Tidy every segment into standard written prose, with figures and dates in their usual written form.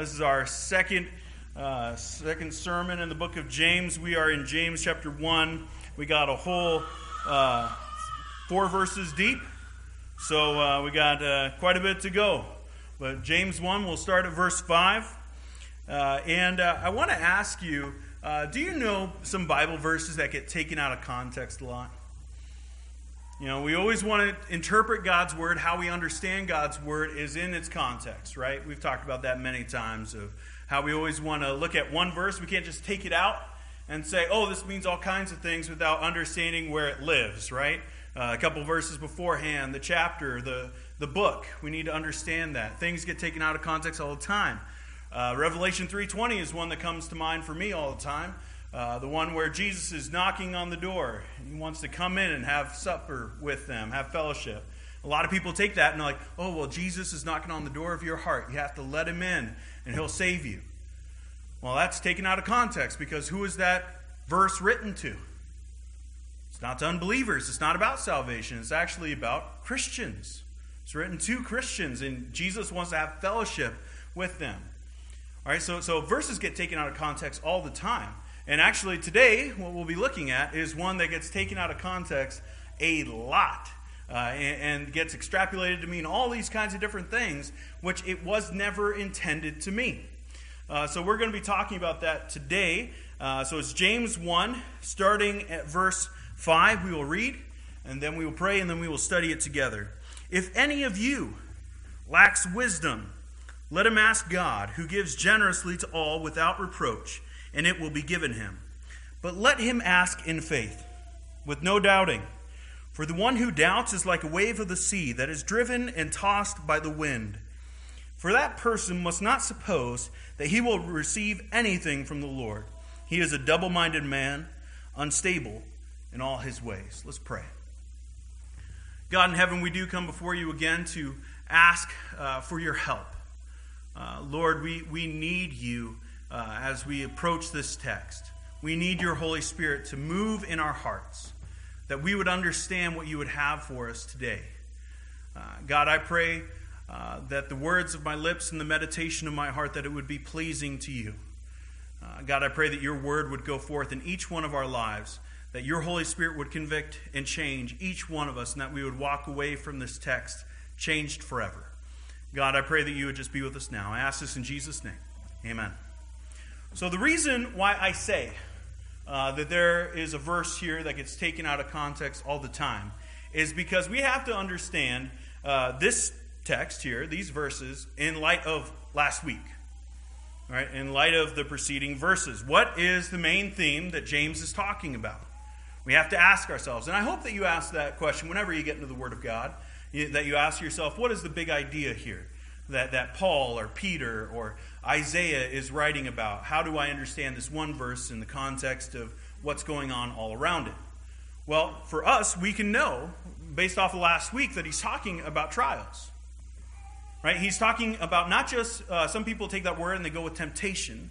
This is our second sermon in the book of James. We are in James chapter 1. We got a whole 4 verses deep, so we got quite a bit to go. But James 1, we'll start at verse 5. And I want to ask you, do you know some Bible verses that get taken out of context a lot? You know, we always want to interpret God's Word. How we understand God's Word is in its context, right? We've talked about that many times, of how we always want to look at one verse. We can't just take it out and say, oh, this means all kinds of things without understanding where it lives, right? A couple verses beforehand, the chapter, the book. We need to understand that. Things get taken out of context all the time. Revelation 3:20 is one that comes to mind for me all the time. The one where Jesus is knocking on the door. He wants to come in and have supper with them, have fellowship. A lot of people take that and they're like, oh, well, Jesus is knocking on the door of your heart. You have to let him in and he'll save you. Well, that's taken out of context, because who is that verse written to? It's not to unbelievers. It's not about salvation. It's actually about Christians. It's written to Christians, and Jesus wants to have fellowship with them. All right, so verses get taken out of context all the time. And actually today, what we'll be looking at is one that gets taken out of context a lot and gets extrapolated to mean all these kinds of different things, which it was never intended to mean. So we're going to be talking about that today. So it's James 1, starting at verse 5. We will read, and then we will pray, and then we will study it together. If any of you lacks wisdom, let him ask God, who gives generously to all without reproach, and it will be given him. But let him ask in faith, with no doubting. For the one who doubts is like a wave of the sea that is driven and tossed by the wind. For that person must not suppose that he will receive anything from the Lord. He is a double-minded man, unstable in all his ways. Let's pray. God in heaven, we do come before you again to ask for your help. Lord, we need you. As we approach this text, we need your Holy Spirit to move in our hearts, that we would understand what you would have for us today. God, I pray that the words of my lips and the meditation of my heart, that it would be pleasing to you. God, I pray that your word would go forth in each one of our lives, that your Holy Spirit would convict and change each one of us, and that we would walk away from this text changed forever. God, I pray that you would just be with us now. I ask this in Jesus' name. Amen. So the reason why I say that there is a verse here that gets taken out of context all the time is because we have to understand this text here, these verses, in light of last week, right? In light of the preceding verses. What is the main theme that James is talking about? We have to ask ourselves, and I hope that you ask that question whenever you get into the Word of God, that you ask yourself, what is the big idea here that Paul or Peter or Isaiah is writing about? How do I understand this one verse in the context of what's going on all around it? Well, for us, we can know, based off of last week, that he's talking about trials. Right? He's talking about not just, some people take that word and they go with temptation,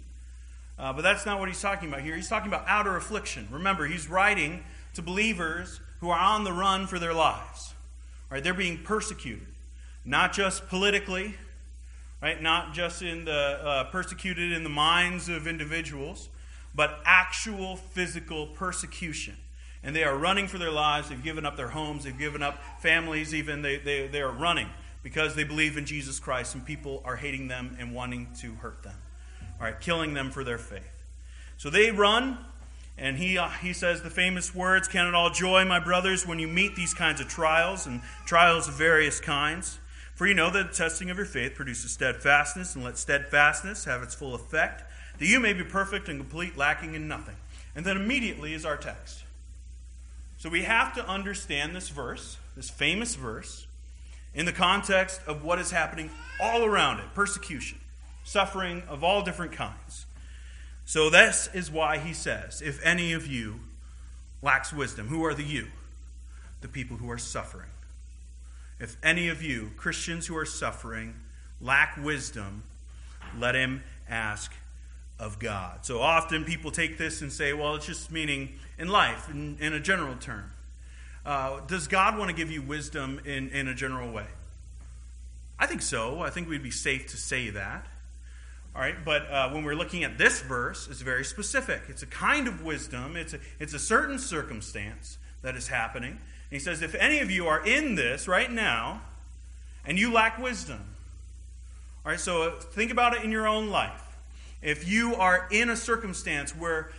but that's not what he's talking about here. He's talking about outer affliction. Remember, he's writing to believers who are on the run for their lives. Right? They're being persecuted, not just politically, right? Not just in the persecuted in the minds of individuals, but actual physical persecution. And they are running for their lives. They've given up their homes. They've given up families even. They are running because they believe in Jesus Christ, and people are hating them and wanting to hurt them, all right, killing them for their faith. So they run, and he says the famous words, "Count it all joy, my brothers, when you meet these kinds of trials, and trials of various kinds. For you know that the testing of your faith produces steadfastness, and let steadfastness have its full effect, that you may be perfect and complete, lacking in nothing." And then immediately is our text. So we have to understand this verse, this famous verse, in the context of what is happening all around it. Persecution, suffering of all different kinds. So this is why he says, if any of you lacks wisdom. Who are the you? The people who are suffering. If any of you, Christians who are suffering, lack wisdom, let him ask of God. So often people take this and say, well, it's just meaning in life, in a general term. Does God want to give you wisdom in a general way? I think so. I think we'd be safe to say that. All right, but when we're looking at this verse, it's very specific. It's a kind of wisdom. It's a certain circumstance that is happening. And he says, if any of you are in this right now, and you lack wisdom, all right, so think about it in your own life. If you are in a circumstance where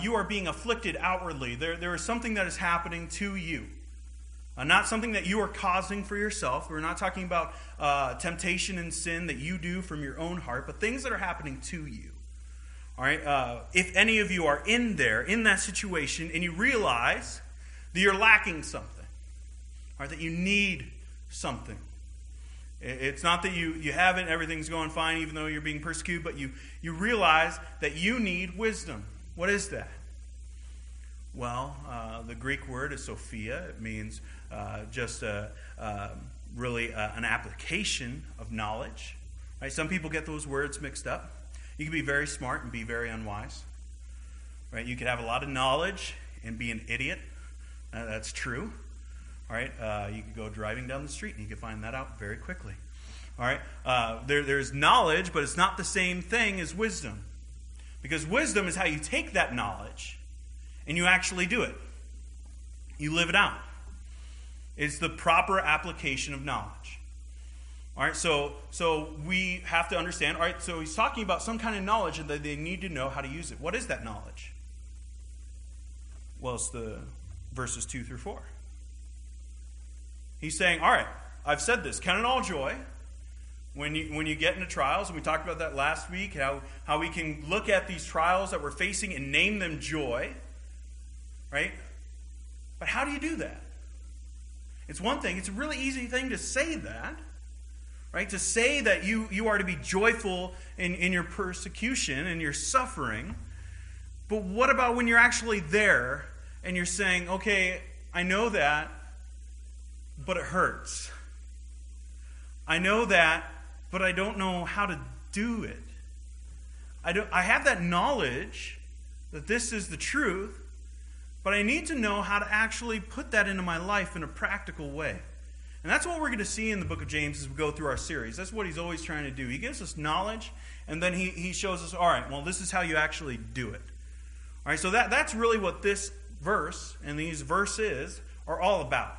you are being afflicted outwardly, there is something that is happening to you. Not something that you are causing for yourself. We're not talking about temptation and sin that you do from your own heart, but things that are happening to you. All right. If any of you are in there, in that situation, and you realize that you're lacking something, all right, that you need something. It's not that you have it, everything's going fine, even though you're being persecuted, but you realize that you need wisdom. What is that? Well, the Greek word is sophia. It means an application of knowledge. Right? Some people get those words mixed up. You can be very smart and be very unwise. Right? You could have a lot of knowledge and be an idiot. That's true. All right? You could go driving down the street and you could find that out very quickly. All right? There's knowledge, but it's not the same thing as wisdom. Because wisdom is how you take that knowledge and you actually do it. You live it out. It's the proper application of knowledge. All right, so we have to understand. All right, so he's talking about some kind of knowledge and that they need to know how to use it. What is that knowledge? Well, it's the verses 2-4. He's saying, all right, I've said this. Count it all joy when you get into trials. And we talked about that last week, how we can look at these trials that we're facing and name them joy. Right? But how do you do that? It's one thing. It's a really easy thing to say that. Right? To say that you are to be joyful in your persecution and your suffering. But what about when you're actually there and you're saying, okay, I know that, but it hurts. I know that, but I don't know how to do it. I have that knowledge that this is the truth, but I need to know how to actually put that into my life in a practical way. And that's what we're going to see in the book of James as we go through our series. That's what he's always trying to do. He gives us knowledge, and then he shows us, all right, well, this is how you actually do it. All right, so that's really what this verse and these verses are all about.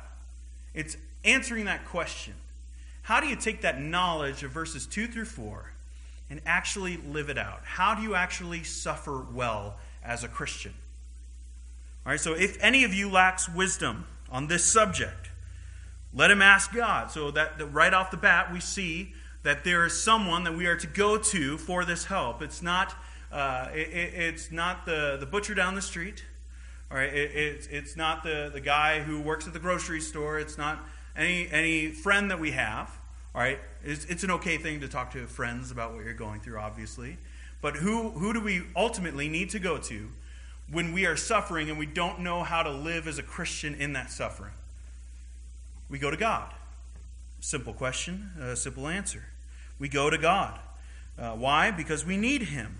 It's answering that question. How do you take that knowledge of verses 2-4 and actually live it out? How do you actually suffer well as a Christian? All right, so if any of you lacks wisdom on this subject, let him ask God. So that right off the bat, we see that there is someone that we are to go to for this help. It's not it's not the butcher down the street. All right, it's not the guy who works at the grocery store. It's not any friend that we have. All right, it's an okay thing to talk to friends about what you're going through, obviously. But who do we ultimately need to go to when we are suffering and we don't know how to live as a Christian in that suffering? We go to God. Simple question, a simple answer. We go to God. Why? Because we need Him.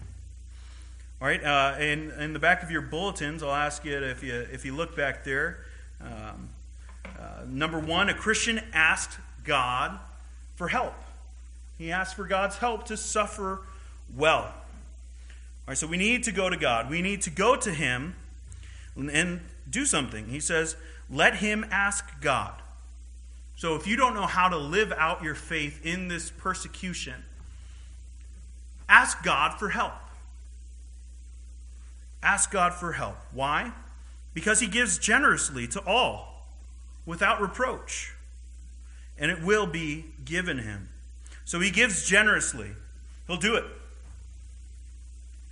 All right. In the back of your bulletins, I'll ask you if you look back there. Number one, a Christian asked God for help. He asked for God's help to suffer well. All right, so we need to go to God. We need to go to Him and do something. He says, let him ask God. So if you don't know how to live out your faith in this persecution, ask God for help. Ask God for help. Why? Because He gives generously to all without reproach, and it will be given Him. So He gives generously. He'll do it.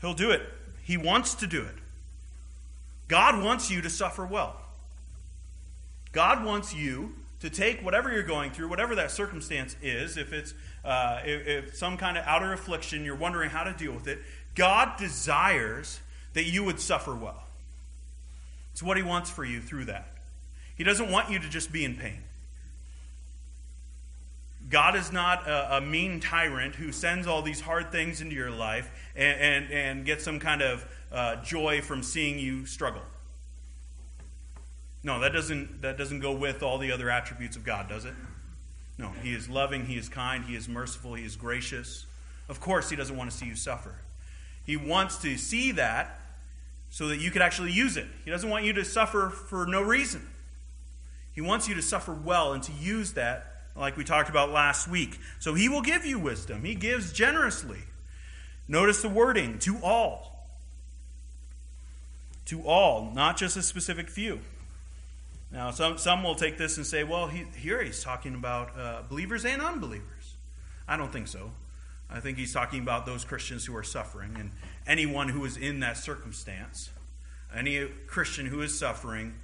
He'll do it. He wants to do it. God wants you to suffer well. God wants you to take whatever you're going through, whatever that circumstance is, if it's if some kind of outer affliction, you're wondering how to deal with it, God desires that you would suffer well. It's what He wants for you through that. He doesn't want you to just be in pain. God is not a mean tyrant who sends all these hard things into your life and gets some kind of joy from seeing you struggle. No, that doesn't go with all the other attributes of God, does it? No, He is loving, He is kind, He is merciful, He is gracious. Of course, he doesn't want to see you suffer. He wants to see that so that you could actually use it. He doesn't want you to suffer for no reason. He wants you to suffer well and to use that like we talked about last week. So he will give you wisdom. He gives generously. Notice the wording, to all. To all, not just a specific few. Now, some will take this and say, well, here he's talking about believers and unbelievers. I don't think so. I think he's talking about those Christians who are suffering, and anyone who is in that circumstance, any Christian who is suffering,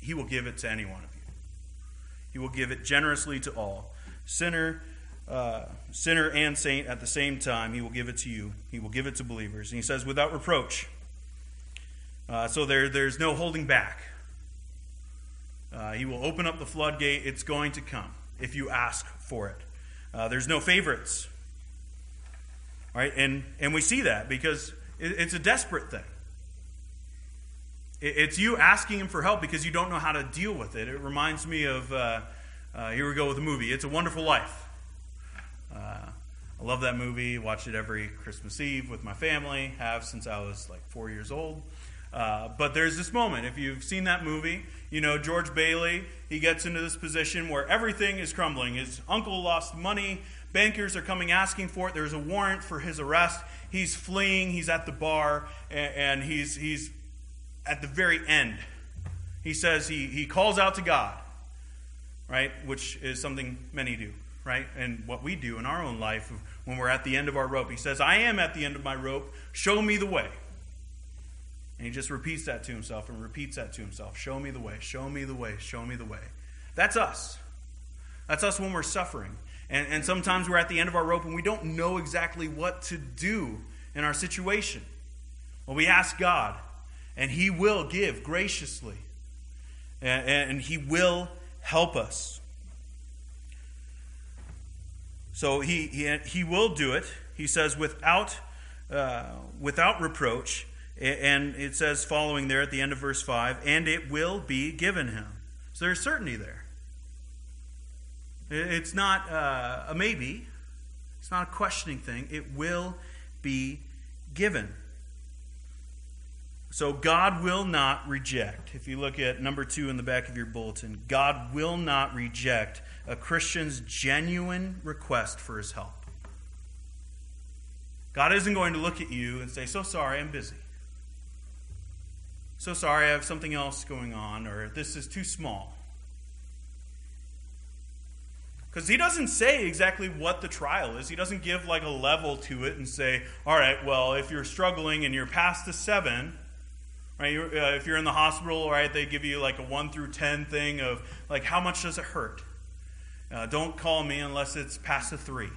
he will give it to any one of you. He will give it generously to all. Sinner and saint at the same time, he will give it to you. He will give it to believers. And he says, without reproach. So there's no holding back. He will open up the floodgate. It's going to come if you ask for it. There's no favorites. All right, and we see that because it's a desperate thing. It's you asking him for help because you don't know how to deal with it. It reminds me of, here we go with the movie, It's a Wonderful Life. I love that movie. Watch it every Christmas Eve with my family. Have since I was like 4 years old. But there's this moment. If you've seen that movie, you know George Bailey, he gets into this position where everything is crumbling. His uncle lost money. Bankers are coming asking for it. There's a warrant for his arrest. He's fleeing. He's at the bar, and he's at the very end. He says he calls out to God, right? Which is something many do, right? And what we do in our own life when we're at the end of our rope. He says, I am at the end of my rope. Show me the way. And he just repeats that to himself and repeats that to himself. Show me the way, show me the way, show me the way. That's us. That's us when we're suffering. And sometimes we're at the end of our rope and we don't know exactly what to do in our situation. Well, we ask God, and he will give graciously. And he will help us. So he will do it. He says, without reproach. And it says following there at the end of verse 5, and it will be given him. So there's certainty there. It's not a maybe. It's not a questioning thing. It will be given. So God will not reject. If you look at number 2 in the back of your bulletin, God will not reject a Christian's genuine request for his help. God isn't going to look at you and say, so sorry, I'm busy. So sorry, I have something else going on, or this is too small. Because he doesn't say exactly what the trial is. He doesn't give like a level to it and say, all right, well, if you're struggling and you're past a 7, right? If you're in the hospital, right, they give you like a 1 through 10 thing of like, how much does it hurt? Don't call me unless it's past a 3,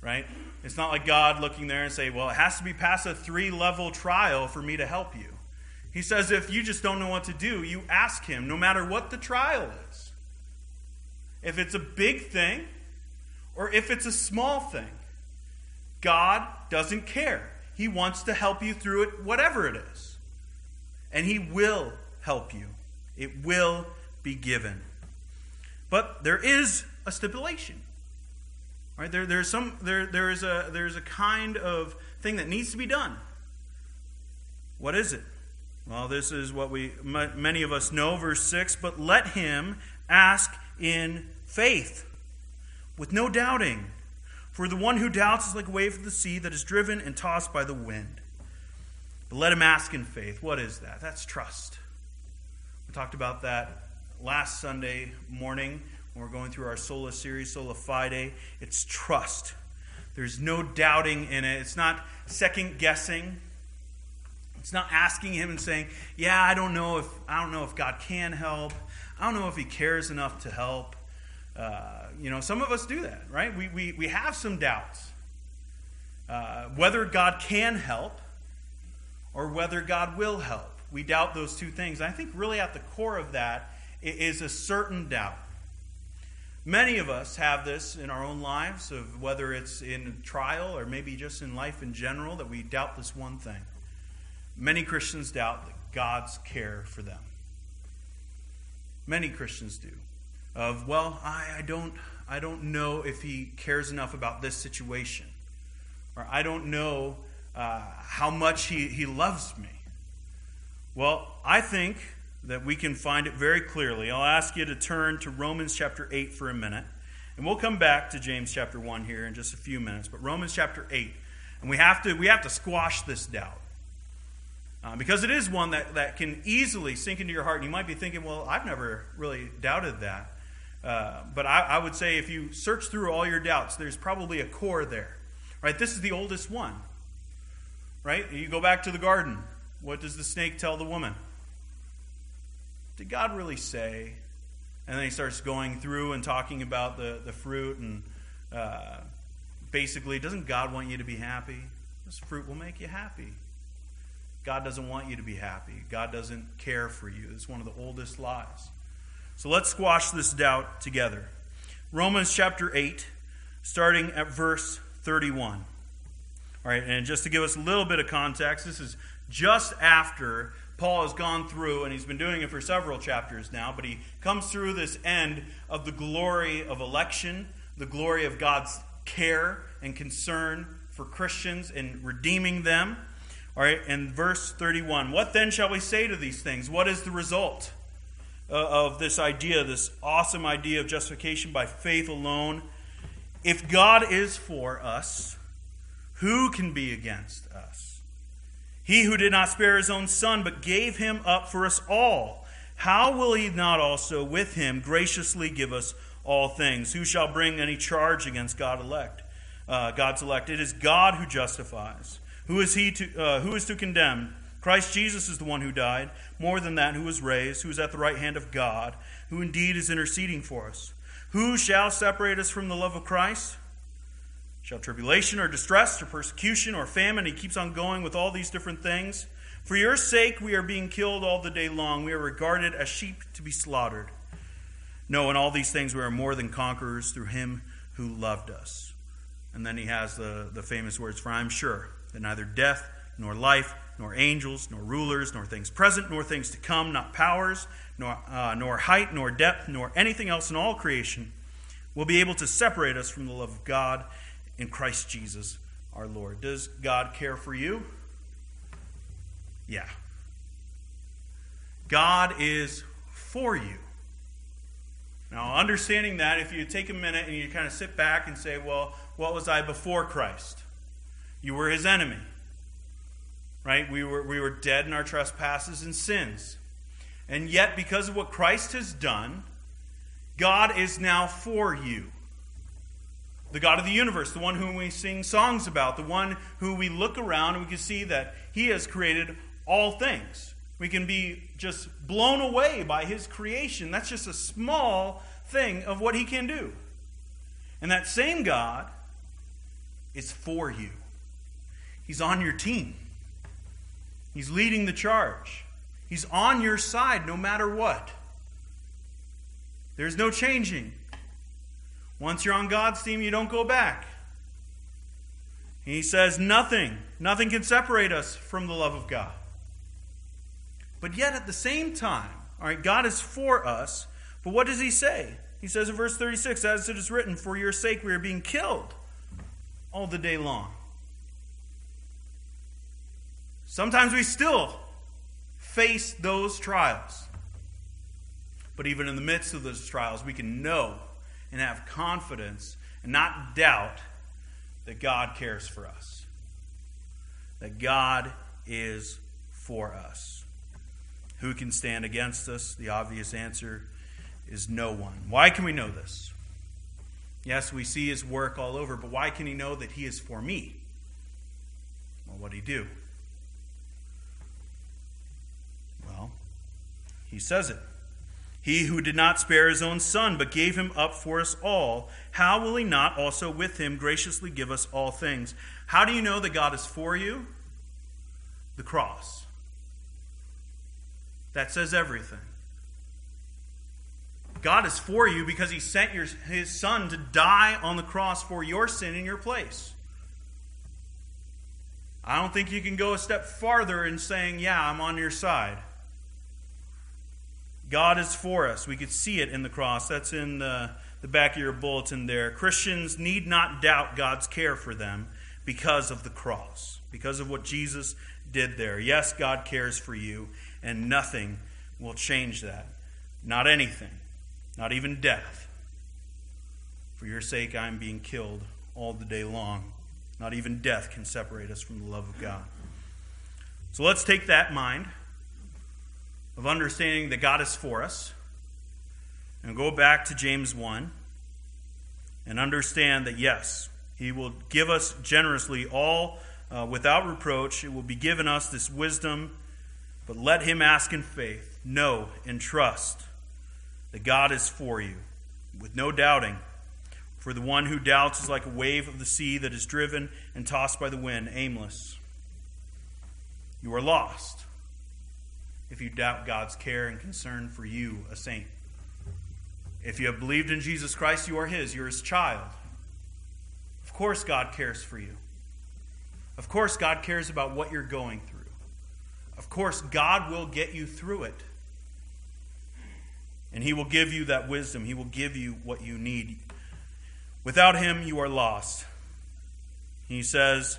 right? It's not like God looking there and say, well, it has to be past a 3-level trial for me to help you. He says, if you just don't know what to do, you ask him, no matter what the trial is. If it's a big thing, or if it's a small thing, God doesn't care. He wants to help you through it, whatever it is. And he will help you. It will be given. But there is a stipulation. Right? There is a kind of thing that needs to be done. What is it? Well, this is what many of us know, verse 6, but let him ask in faith, with no doubting. For the one who doubts is like a wave of the sea that is driven and tossed by the wind. But let him ask in faith. What is that? That's trust. We talked about that last Sunday morning. We're going through our Sola series, Sola Fide. It's trust. There's no doubting in it. It's not second guessing. It's not asking him and saying, "Yeah, I don't know if God can help. I don't know if He cares enough to help." Some of us do that, right? We have some doubts whether God can help or whether God will help. We doubt those two things. I think really at the core of that is a certain doubt. Many of us have this in our own lives, of whether it's in trial or maybe just in life in general, that we doubt this one thing. Many Christians doubt that God's care for them. Many Christians do. Of, well, I don't know if he cares enough about this situation. Or I don't know how much he loves me. Well, I think that we can find it very clearly. I'll ask you to turn to Romans chapter 8 for a minute. And we'll come back to James chapter 1 here in just a few minutes. But Romans chapter 8. And we have to squash this doubt. Because it is one that can easily sink into your heart. And you might be thinking, well, I've never really doubted that. But I would say if you search through all your doubts, there's probably a core there. Right? This is the oldest one. Right? You go back to the garden. What does the snake tell the woman? Did God really say? And then he starts going through and talking about the fruit. And basically, doesn't God want you to be happy? This fruit will make you happy. God doesn't want you to be happy. God doesn't care for you. It's one of the oldest lies. So let's squash this doubt together. Romans chapter 8, starting at verse 31. All right, and just to give us a little bit of context, this is just after Paul has gone through, and he's been doing it for several chapters now, but he comes through this end of the glory of election, the glory of God's care and concern for Christians and redeeming them. All right, and verse 31. What then shall we say to these things? What is the result of this idea, this awesome idea of justification by faith alone? If God is for us, who can be against us? He who did not spare his own son, but gave him up for us all, how will he not also with him graciously give us all things? Who shall bring any charge against God's elect? It is God who justifies. Who is to condemn? Christ Jesus is the one who died. More than that, who was raised, who is at the right hand of God, who indeed is interceding for us. Who shall separate us from the love of Christ? Shall tribulation or distress or persecution or famine? He keeps on going with all these different things. For your sake we are being killed all the day long. We are regarded as sheep to be slaughtered. No, in all these things we are more than conquerors through him who loved us. And then he has the famous words, for I am sure that neither death, nor life, nor angels, nor rulers, nor things present, nor things to come, not powers, nor height, nor depth, nor anything else in all creation will be able to separate us from the love of God in Christ Jesus our Lord. Does God care for you? Yeah. God is for you. Now, understanding that, if you take a minute and you kind of sit back and say, well, what was I before Christ? You were his enemy, right? We were dead in our trespasses and sins. And yet, because of what Christ has done, God is now for you. The God of the universe, the one whom we sing songs about, the one who we look around and we can see that he has created all things. We can be just blown away by his creation. That's just a small thing of what he can do. And that same God is for you. He's on your team. He's leading the charge. He's on your side no matter what. There's no changing. Once you're on God's team, you don't go back. He says nothing. Nothing can separate us from the love of God. But yet at the same time, all right, God is for us. But what does he say? He says in verse 36, as it is written, for your sake we are being killed all the day long. Sometimes we still face those trials. But even in the midst of those trials, we can know and have confidence and not doubt that God cares for us. That God is for us. Who can stand against us? The obvious answer is no one. Why can we know this? Yes, we see his work all over, but why can he know that he is for me? Well, what did he do? He says it. He who did not spare his own son, but gave him up for us all, how will he not also with him graciously give us all things? How do you know that God is for you? The cross. That says everything. God is for you because he sent his son to die on the cross for your sin in your place. I don't think you can go a step farther in saying, yeah, I'm on your side. God is for us. We could see it in the cross. That's in the back of your bulletin there. Christians need not doubt God's care for them because of the cross, because of what Jesus did there. Yes, God cares for you, and nothing will change that. Not anything, not even death. For your sake, I am being killed all the day long. Not even death can separate us from the love of God. So let's take that mind of understanding that God is for us and go back to James 1 and understand that, yes, he will give us generously all without reproach. It will be given us this wisdom, but let him ask in faith, know and trust that God is for you with no doubting. For the one who doubts is like a wave of the sea that is driven and tossed by the wind, aimless. You are lost if you doubt God's care and concern for you, a saint. If you have believed in Jesus Christ, you are his. You're his child. Of course God cares for you. Of course God cares about what you're going through. Of course God will get you through it. And he will give you that wisdom. He will give you what you need. Without him, you are lost. He says,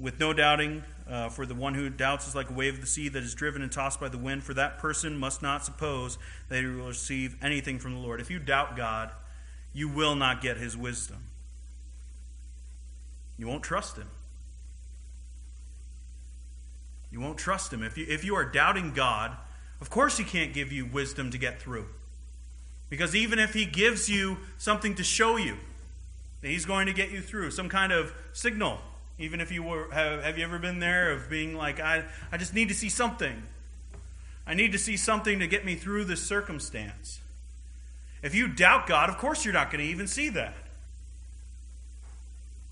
with no doubting, for the one who doubts is like a wave of the sea that is driven and tossed by the wind. For that person must not suppose that he will receive anything from the Lord. If you doubt God, you will not get his wisdom. You won't trust him. You won't trust him. If you are doubting God, of course he can't give you wisdom to get through. Because even if he gives you something to show you, that he's going to get you through, some kind of signal. Even if you were, have you ever been there of being like, I just need to see something. I need to see something to get me through this circumstance. If you doubt God, of course you're not going to even see that.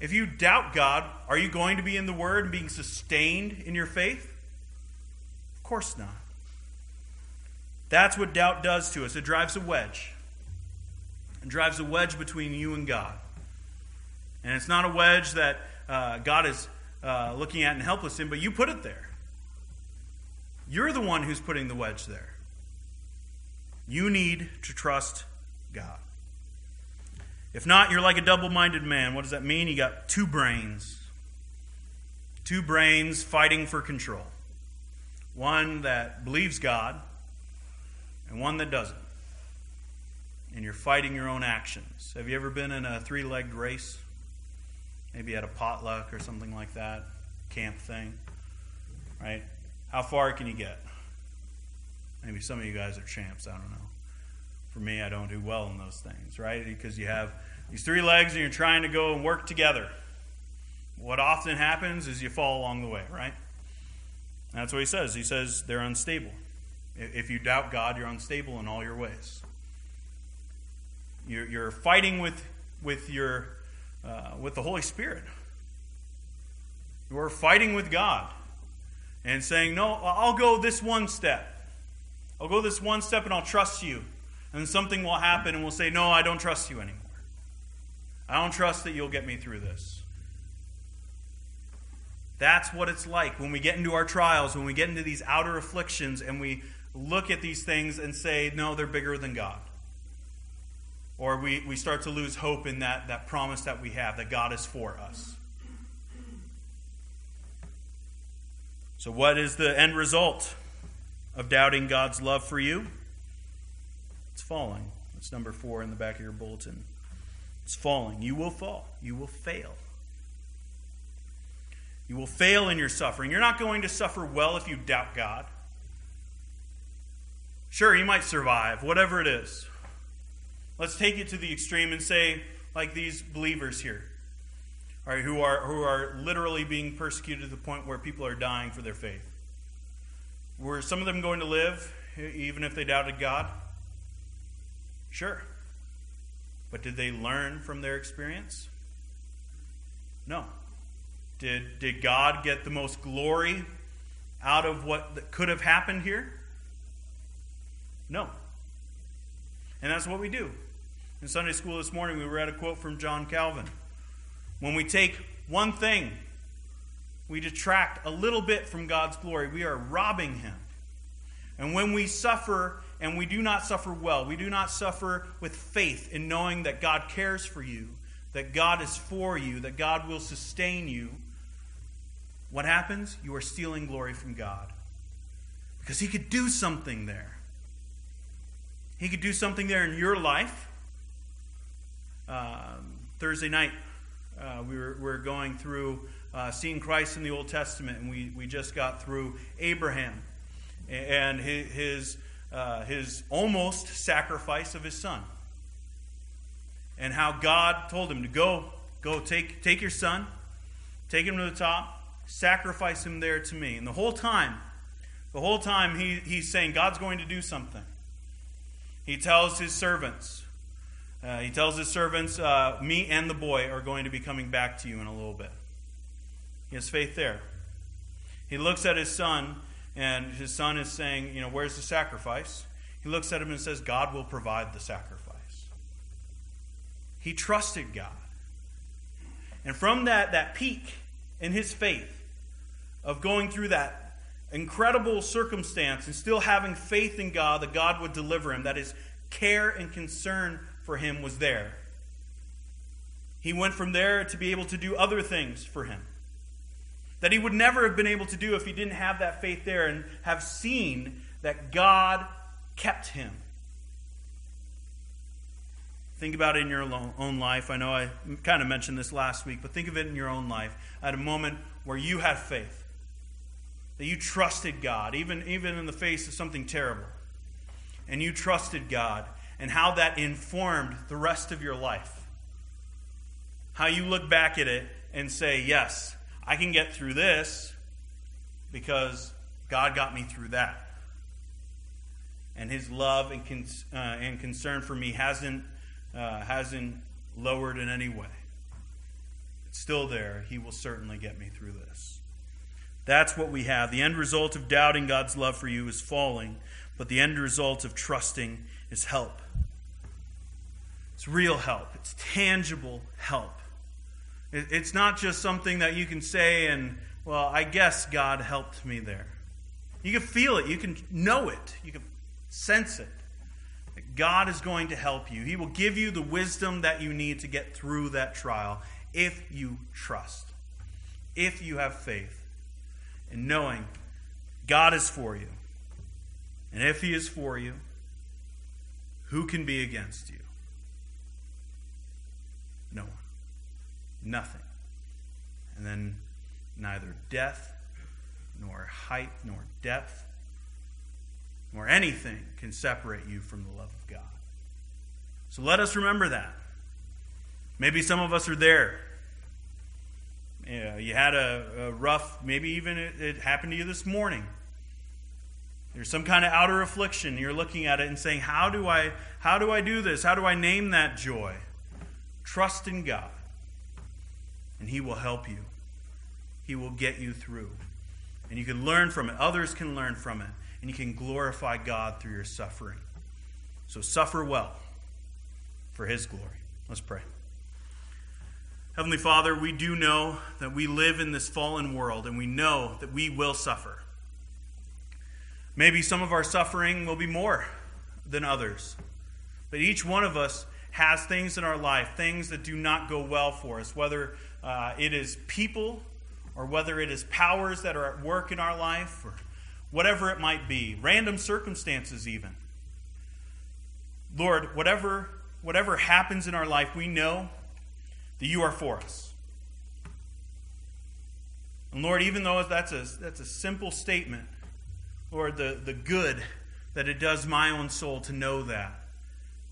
If you doubt God, are you going to be in the Word and being sustained in your faith? Of course not. That's what doubt does to us. It drives a wedge. It drives a wedge between you and God. And it's not a wedge that God is looking at and helpless in, but you put it there. You're the one who's putting the wedge there. You need to trust God. If not, you're like a double-minded man. What does that mean? You got two brains. Two brains fighting for control. One that believes God and one that doesn't. And you're fighting your own actions. Have you ever been in a three-legged race? Maybe at a potluck or something like that, camp thing, right? How far can you get? Maybe some of you guys are champs, I don't know. For me, I don't do well in those things, right? Because you have these three legs and you're trying to go and work together. What often happens is you fall along the way, right? And that's what he says. He says they're unstable. If you doubt God, you're unstable in all your ways. You're fighting with your... with the Holy Spirit. You are fighting with God and saying, no, I'll go this one step. I'll go this one step and I'll trust you. And then something will happen and we'll say, no, I don't trust you anymore. I don't trust that you'll get me through this. That's what it's like when we get into our trials, when we get into these outer afflictions and we look at these things and say, no, they're bigger than God. Or we start to lose hope in that promise that we have, that God is for us. So what is the end result of doubting God's love for you? It's falling. That's number 4 in the back of your bulletin. It's falling. You will fall. You will fail. You will fail in your suffering. You're not going to suffer well if you doubt God. Sure, you might survive, whatever it is. Let's take it to the extreme and say, like these believers here, all right, who are literally being persecuted to the point where people are dying for their faith. Were some of them going to live, even if they doubted God? Sure. But did they learn from their experience? No. Did God get the most glory out of what could have happened here? No. And that's what we do. In Sunday school this morning, we read a quote from John Calvin. When we take one thing, we detract a little bit from God's glory. We are robbing him. And when we suffer, and we do not suffer well, we do not suffer with faith in knowing that God cares for you, that God is for you, that God will sustain you, what happens? You are stealing glory from God. Because he could do something there. He could do something there in your life. Thursday night, we were going through seeing Christ in the Old Testament, and we just got through Abraham and his almost sacrifice of his son, and how God told him to go take your son, take him to the top, sacrifice him there to me. And the whole time he's saying God's going to do something. He tells his servants. Me and the boy are going to be coming back to you in a little bit. He has faith there. He looks at his son, and his son is saying, you know, where's the sacrifice? He looks at him and says, God will provide the sacrifice. He trusted God. And from that peak in his faith of going through that incredible circumstance and still having faith in God that God would deliver him, that his care and concern for him was there. He went from there to be able to do other things for him that he would never have been able to do if he didn't have that faith there and have seen that God kept him. Think about it in your own life. I know I kind of mentioned this last week, but think of it in your own life. At a moment where you had faith, that you trusted God, even in the face of something terrible. And you trusted God, and how that informed the rest of your life. How you look back at it and say, yes, I can get through this because God got me through that. And his love and concern for me hasn't lowered in any way. It's still there. He will certainly get me through this. That's what we have. The end result of doubting God's love for you is falling, but the end result of trusting is help. It's real help. It's tangible help. It's not just something that you can say and, well, I guess God helped me there. You can feel it. You can know it. You can sense it. That God is going to help you. He will give you the wisdom that you need to get through that trial if you trust, if you have faith, and knowing God is for you. And if he is for you, who can be against you? No one. Nothing. And then neither death, nor height, nor depth, nor anything can separate you from the love of God. So let us remember that. Maybe some of us are there. You had a rough, maybe even it happened to you this morning. There's some kind of outer affliction. You're looking at it and saying, how do I do this? How do I name that joy? Trust in God, and he will help you. He will get you through. And you can learn from it. Others can learn from it. And you can glorify God through your suffering. So suffer well for his glory. Let's pray. Heavenly Father, we do know that we live in this fallen world, and we know that we will suffer. Maybe some of our suffering will be more than others. But each one of us has things in our life, things that do not go well for us, whether it is people or whether it is powers that are at work in our life or whatever it might be, random circumstances even. Lord, whatever happens in our life, we know that you are for us. And Lord, even though that's a simple statement, Lord, the good that it does my own soul to know that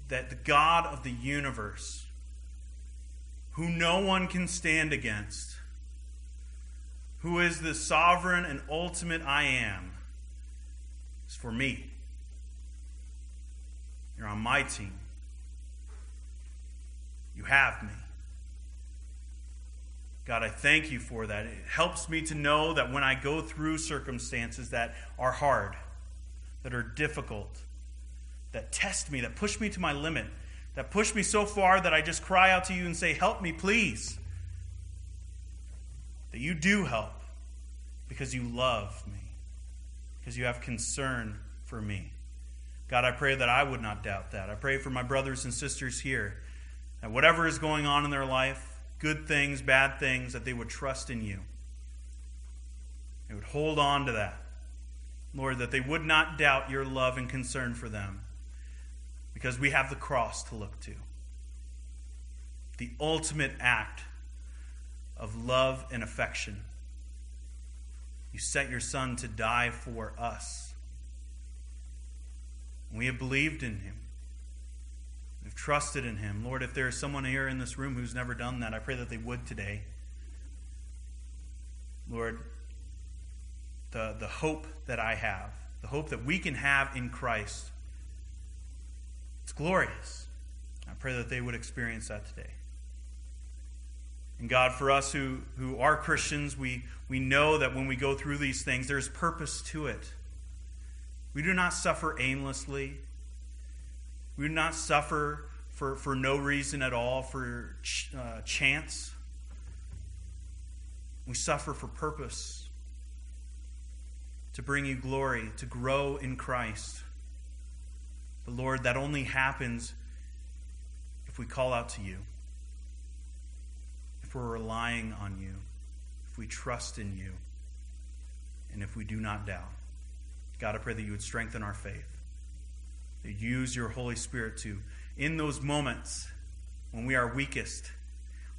the God of the universe, who no one can stand against, who is the sovereign and ultimate I am, is for me. You're on my team. You have me. God, I thank you for that. It helps me to know that when I go through circumstances that are hard, that are difficult, that test me, that push me to my limit, that push me so far that I just cry out to you and say, help me, please. That you do help because you love me, because you have concern for me. God, I pray that I would not doubt that. I pray for my brothers and sisters here. I that whatever is going on in their life, good things, bad things, that they would trust in you. They would hold on to that. Lord, that they would not doubt your love and concern for them, because we have the cross to look to. The ultimate act of love and affection. You sent your Son to die for us. We have believed in him. We've trusted in him. Lord, if there is someone here in this room who's never done that, I pray that they would today. Lord, the hope that I have, the hope that we can have in Christ, it's glorious. I pray that they would experience that today. And God, for us who are Christians, we know that when we go through these things, there's purpose to it. We do not suffer aimlessly. We do not suffer for no reason at all, for chance. We suffer for purpose, to bring you glory, to grow in Christ. But Lord, that only happens if we call out to you, if we're relying on you, if we trust in you, and if we do not doubt. God, I pray that you would strengthen our faith, that you use your Holy Spirit to, in those moments when we are weakest,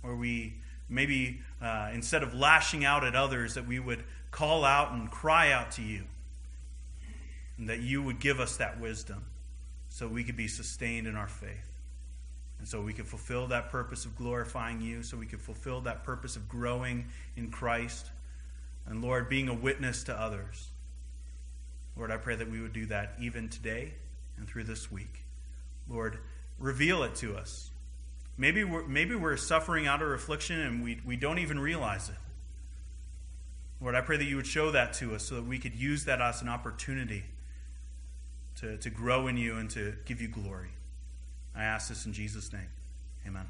where we maybe instead of lashing out at others, that we would call out and cry out to you, and that you would give us that wisdom so we could be sustained in our faith, and so we could fulfill that purpose of glorifying you, so we could fulfill that purpose of growing in Christ, and Lord, being a witness to others. Lord, I pray that we would do that even today and through this week. Lord, reveal it to us. Maybe we're suffering out of affliction and we don't even realize it. Lord, I pray that you would show that to us so that we could use that as an opportunity to grow in you and to give you glory. I ask this in Jesus' name. Amen.